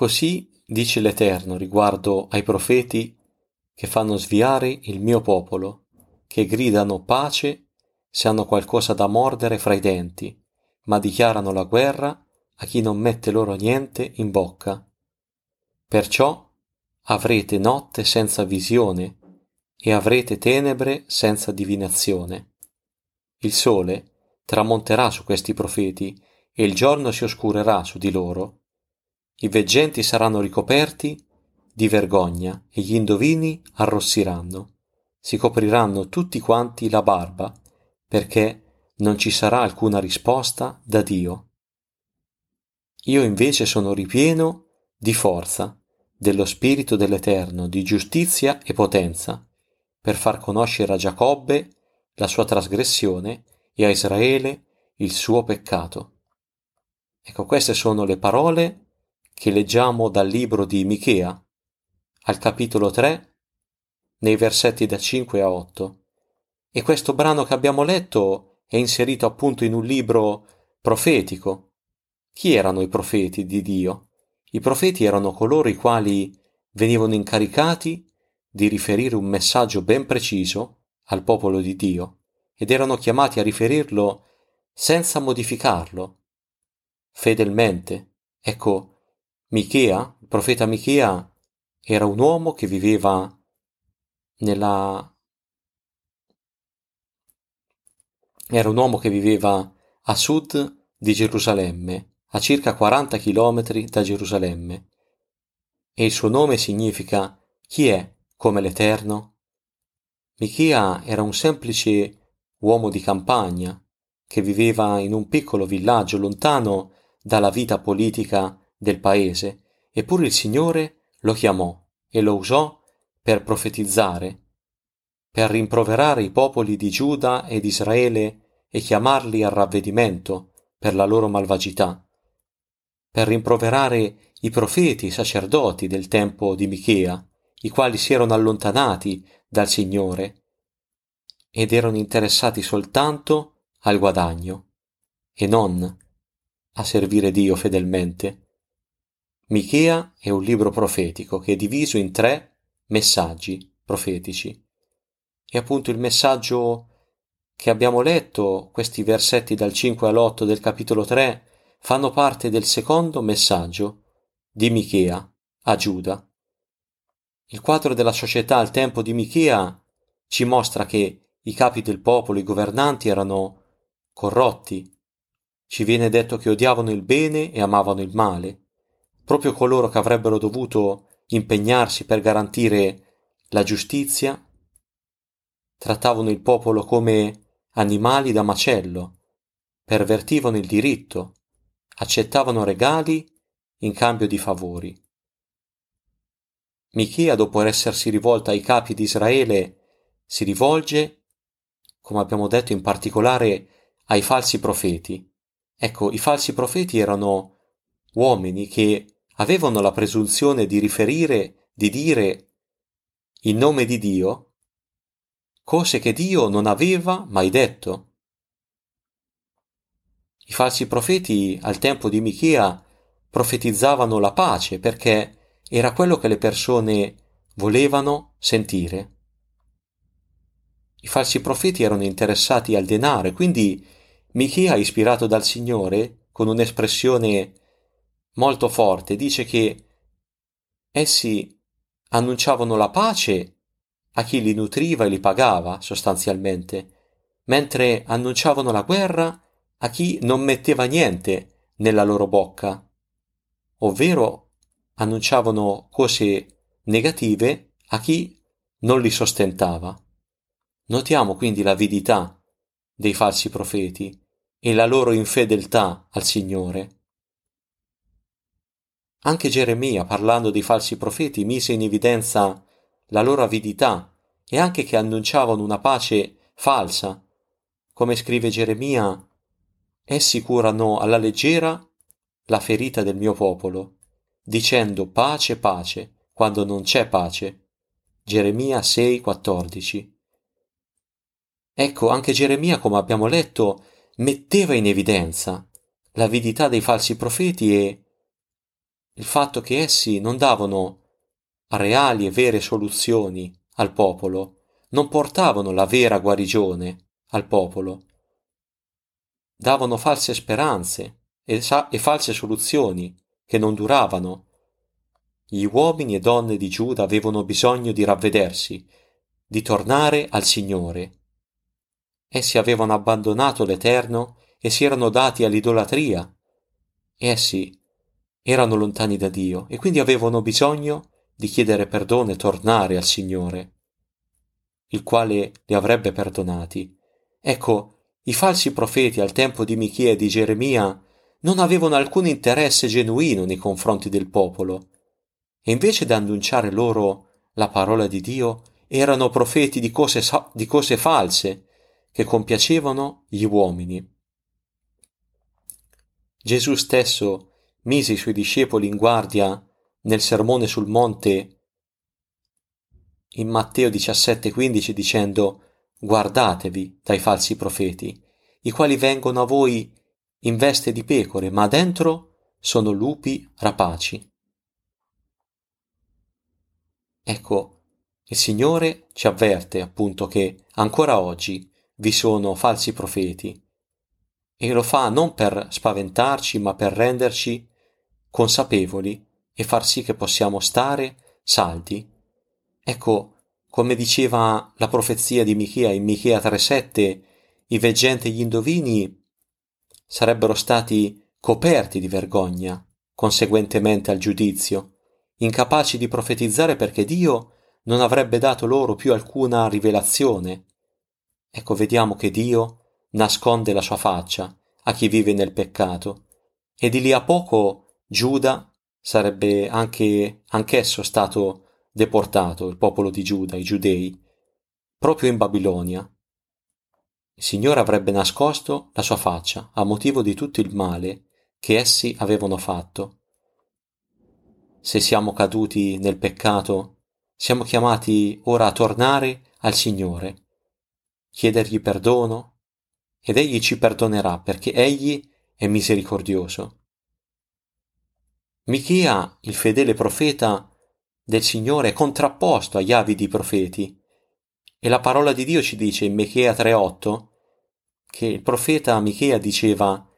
Così dice l'Eterno riguardo ai profeti che fanno sviare il mio popolo, che gridano pace se hanno qualcosa da mordere fra i denti, ma dichiarano la guerra a chi non mette loro niente in bocca. Perciò avrete notte senza visione e avrete tenebre senza divinazione. Il sole tramonterà su questi profeti e il giorno si oscurerà su di loro. I veggenti saranno ricoperti di vergogna e gli indovini arrossiranno. Si copriranno tutti quanti la barba, perché non ci sarà alcuna risposta da Dio. Io invece sono ripieno di forza, dello Spirito dell'Eterno, di giustizia e potenza, per far conoscere a Giacobbe la sua trasgressione e a Israele il suo peccato. Ecco, queste sono le parole che leggiamo dal libro di Michea, al capitolo 3, nei versetti da 5 a 8. E questo brano che abbiamo letto è inserito appunto in un libro profetico. Chi erano i profeti di Dio? I profeti erano coloro i quali venivano incaricati di riferire un messaggio ben preciso al popolo di Dio ed erano chiamati a riferirlo senza modificarlo, fedelmente. Ecco, Michea, il profeta Michea, era un uomo che viveva a sud di Gerusalemme, a circa 40 chilometri da Gerusalemme, e il suo nome significa chi è come l'Eterno. Michea era un semplice uomo di campagna che viveva in un piccolo villaggio lontano dalla vita politica del paese, eppure il Signore lo chiamò e lo usò per profetizzare, per rimproverare i popoli di Giuda e di Israele e chiamarli al ravvedimento per la loro malvagità, per rimproverare i profeti, i sacerdoti del tempo di Michea, i quali si erano allontanati dal Signore ed erano interessati soltanto al guadagno e non a servire Dio fedelmente. Michea è un libro profetico che è diviso in 3 messaggi profetici. E appunto il messaggio che abbiamo letto, questi versetti dal 5 all'8 del capitolo 3, fanno parte del secondo messaggio di Michea a Giuda. Il quadro della società al tempo di Michea ci mostra che i capi del popolo, i governanti, erano corrotti. Ci viene detto che odiavano il bene e amavano il male. Proprio coloro che avrebbero dovuto impegnarsi per garantire la giustizia trattavano il popolo come animali da macello, pervertivano il diritto, accettavano regali in cambio di favori. Michea, dopo essersi rivolta ai capi di Israele, si rivolge, come abbiamo detto, in particolare ai falsi profeti. Ecco, i falsi profeti erano uomini che avevano la presunzione di riferire, di dire in nome di Dio cose che Dio non aveva mai detto. I falsi profeti al tempo di Michea profetizzavano la pace perché era quello che le persone volevano sentire. I falsi profeti erano interessati al denaro e quindi Michea, ispirato dal Signore, con un'espressione molto forte, dice che essi annunciavano la pace a chi li nutriva e li pagava sostanzialmente, mentre annunciavano la guerra a chi non metteva niente nella loro bocca, ovvero annunciavano cose negative a chi non li sostentava. Notiamo quindi l'avidità dei falsi profeti e la loro infedeltà al Signore. Anche Geremia, parlando dei falsi profeti, mise in evidenza la loro avidità e anche che annunciavano una pace falsa. Come scrive Geremia, essi curano alla leggera la ferita del mio popolo, dicendo pace, pace, quando non c'è pace. Geremia 6,14. Ecco, anche Geremia, come abbiamo letto, metteva in evidenza l'avidità dei falsi profeti e il fatto che essi non davano reali e vere soluzioni al popolo, non portavano la vera guarigione al popolo, davano false speranze e false soluzioni che non duravano. Gli uomini e donne di Giuda avevano bisogno di ravvedersi, di tornare al Signore. Essi avevano abbandonato l'Eterno e si erano dati all'idolatria. Essi erano lontani da Dio e quindi avevano bisogno di chiedere perdono e tornare al Signore, il quale li avrebbe perdonati. Ecco, i falsi profeti al tempo di Michea e di Geremia non avevano alcun interesse genuino nei confronti del popolo, e invece di annunciare loro la parola di Dio erano profeti di cose false che compiacevano gli uomini. Gesù stesso mise i suoi discepoli in guardia nel sermone sul monte in Matteo 17,15 dicendo: guardatevi dai falsi profeti, i quali vengono a voi in veste di pecore, ma dentro sono lupi rapaci. Ecco, il Signore ci avverte appunto che ancora oggi vi sono falsi profeti, e lo fa non per spaventarci, ma per renderci consapevoli e far sì che possiamo stare saldi. Ecco, come diceva la profezia di Michea in Michea 3,7, i veggenti e gli indovini sarebbero stati coperti di vergogna, conseguentemente al giudizio, incapaci di profetizzare perché Dio non avrebbe dato loro più alcuna rivelazione. Ecco, vediamo che Dio nasconde la sua faccia a chi vive nel peccato, e di lì a poco Giuda sarebbe anch'esso stato deportato, il popolo di Giuda, i giudei, proprio in Babilonia. Il Signore avrebbe nascosto la sua faccia a motivo di tutto il male che essi avevano fatto. Se siamo caduti nel peccato, siamo chiamati ora a tornare al Signore, chiedergli perdono, ed Egli ci perdonerà perché Egli è misericordioso. Michea, il fedele profeta del Signore, è contrapposto agli avidi profeti, e la parola di Dio ci dice in Michea 3,8 che il profeta Michea diceva: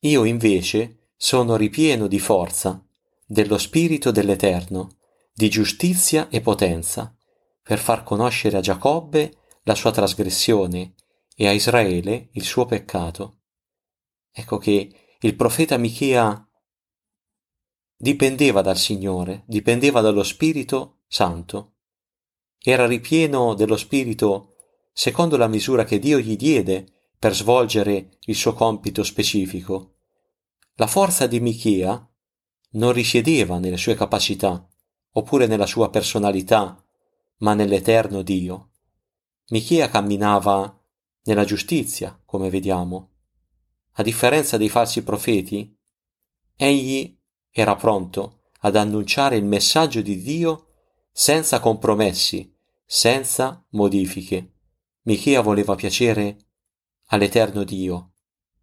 io invece sono ripieno di forza, dello Spirito dell'Eterno, di giustizia e potenza, per far conoscere a Giacobbe la sua trasgressione e a Israele il suo peccato. Ecco che il profeta Michea dipendeva dal Signore, dipendeva dallo Spirito Santo. Era ripieno dello Spirito secondo la misura che Dio gli diede per svolgere il suo compito specifico. La forza di Michea non risiedeva nelle sue capacità oppure nella sua personalità, ma nell'Eterno Dio. Michea camminava nella giustizia, come vediamo. A differenza dei falsi profeti, egli era pronto ad annunciare il messaggio di Dio senza compromessi, senza modifiche. Michea voleva piacere all'Eterno Dio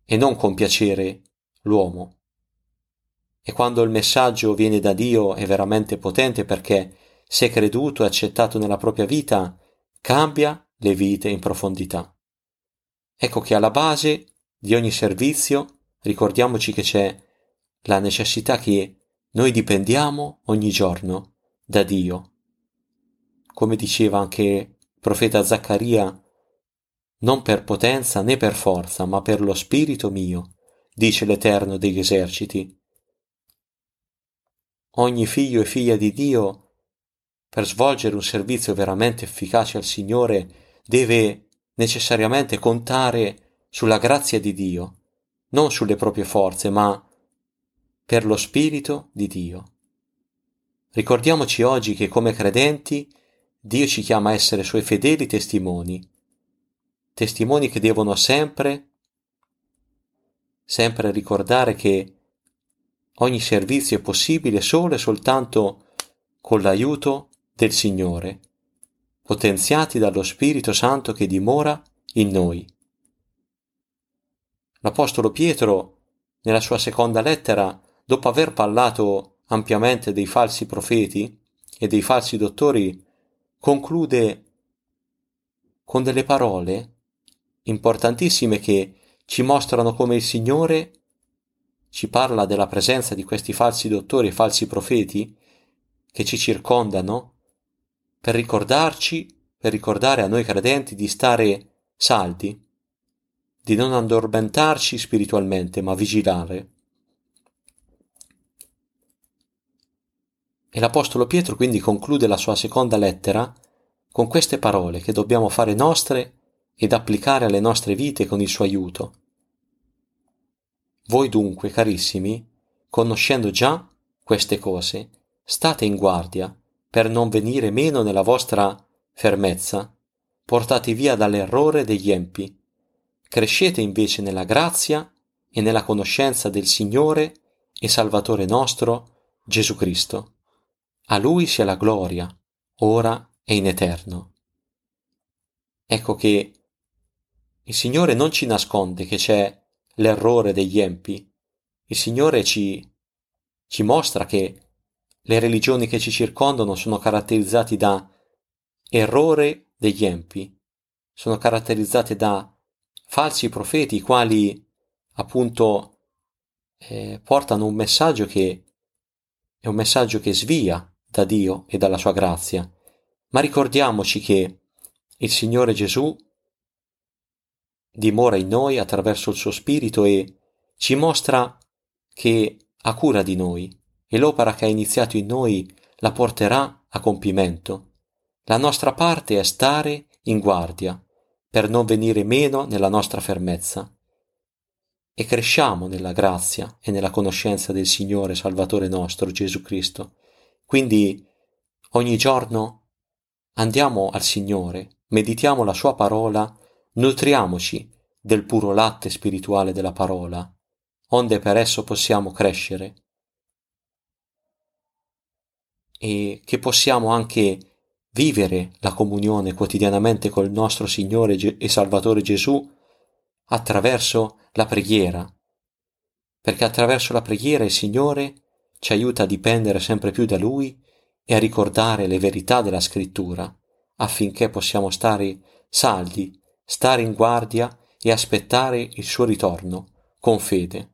e non compiacere l'uomo. E quando il messaggio viene da Dio è veramente potente, perché se creduto e accettato nella propria vita, cambia le vite in profondità. Ecco che alla base di ogni servizio ricordiamoci che c'è la necessità che noi dipendiamo ogni giorno da Dio. Come diceva anche il profeta Zaccaria, non per potenza né per forza, ma per lo Spirito mio, dice l'Eterno degli eserciti. Ogni figlio e figlia di Dio, per svolgere un servizio veramente efficace al Signore, deve necessariamente contare sulla grazia di Dio, non sulle proprie forze, ma per lo Spirito di Dio. Ricordiamoci oggi che come credenti Dio ci chiama a essere Suoi fedeli testimoni, testimoni che devono sempre ricordare che ogni servizio è possibile solo e soltanto con l'aiuto del Signore, potenziati dallo Spirito Santo che dimora in noi. L'Apostolo Pietro, nella sua seconda lettera, dopo aver parlato ampiamente dei falsi profeti e dei falsi dottori, conclude con delle parole importantissime che ci mostrano come il Signore ci parla della presenza di questi falsi dottori e falsi profeti che ci circondano per ricordare a noi credenti di stare saldi, di non addormentarci spiritualmente, ma vigilare. E l'Apostolo Pietro quindi conclude la sua seconda lettera con queste parole che dobbiamo fare nostre ed applicare alle nostre vite con il suo aiuto. Voi dunque, carissimi, conoscendo già queste cose, state in guardia per non venire meno nella vostra fermezza, portati via dall'errore degli empi. Crescete invece nella grazia e nella conoscenza del Signore e Salvatore nostro, Gesù Cristo. A Lui sia la gloria, ora e in eterno. Ecco che il Signore non ci nasconde che c'è l'errore degli empi. Il Signore ci mostra che le religioni che ci circondano sono caratterizzate da errore degli empi, sono caratterizzate da falsi profeti, i quali appunto portano un messaggio che è un messaggio che svia da Dio e dalla sua grazia. Ma ricordiamoci che il Signore Gesù dimora in noi attraverso il suo Spirito e ci mostra che ha cura di noi e l'opera che ha iniziato in noi la porterà a compimento. La nostra parte è stare in guardia per non venire meno nella nostra fermezza, e cresciamo nella grazia e nella conoscenza del Signore Salvatore nostro Gesù Cristo. Quindi ogni giorno andiamo al Signore, meditiamo la sua parola, nutriamoci del puro latte spirituale della parola, onde per esso possiamo crescere e che possiamo anche vivere la comunione quotidianamente col nostro Signore e Salvatore Gesù attraverso la preghiera, perché attraverso la preghiera il Signore ci aiuta a dipendere sempre più da Lui e a ricordare le verità della Scrittura, affinché possiamo stare saldi, stare in guardia e aspettare il suo ritorno con fede.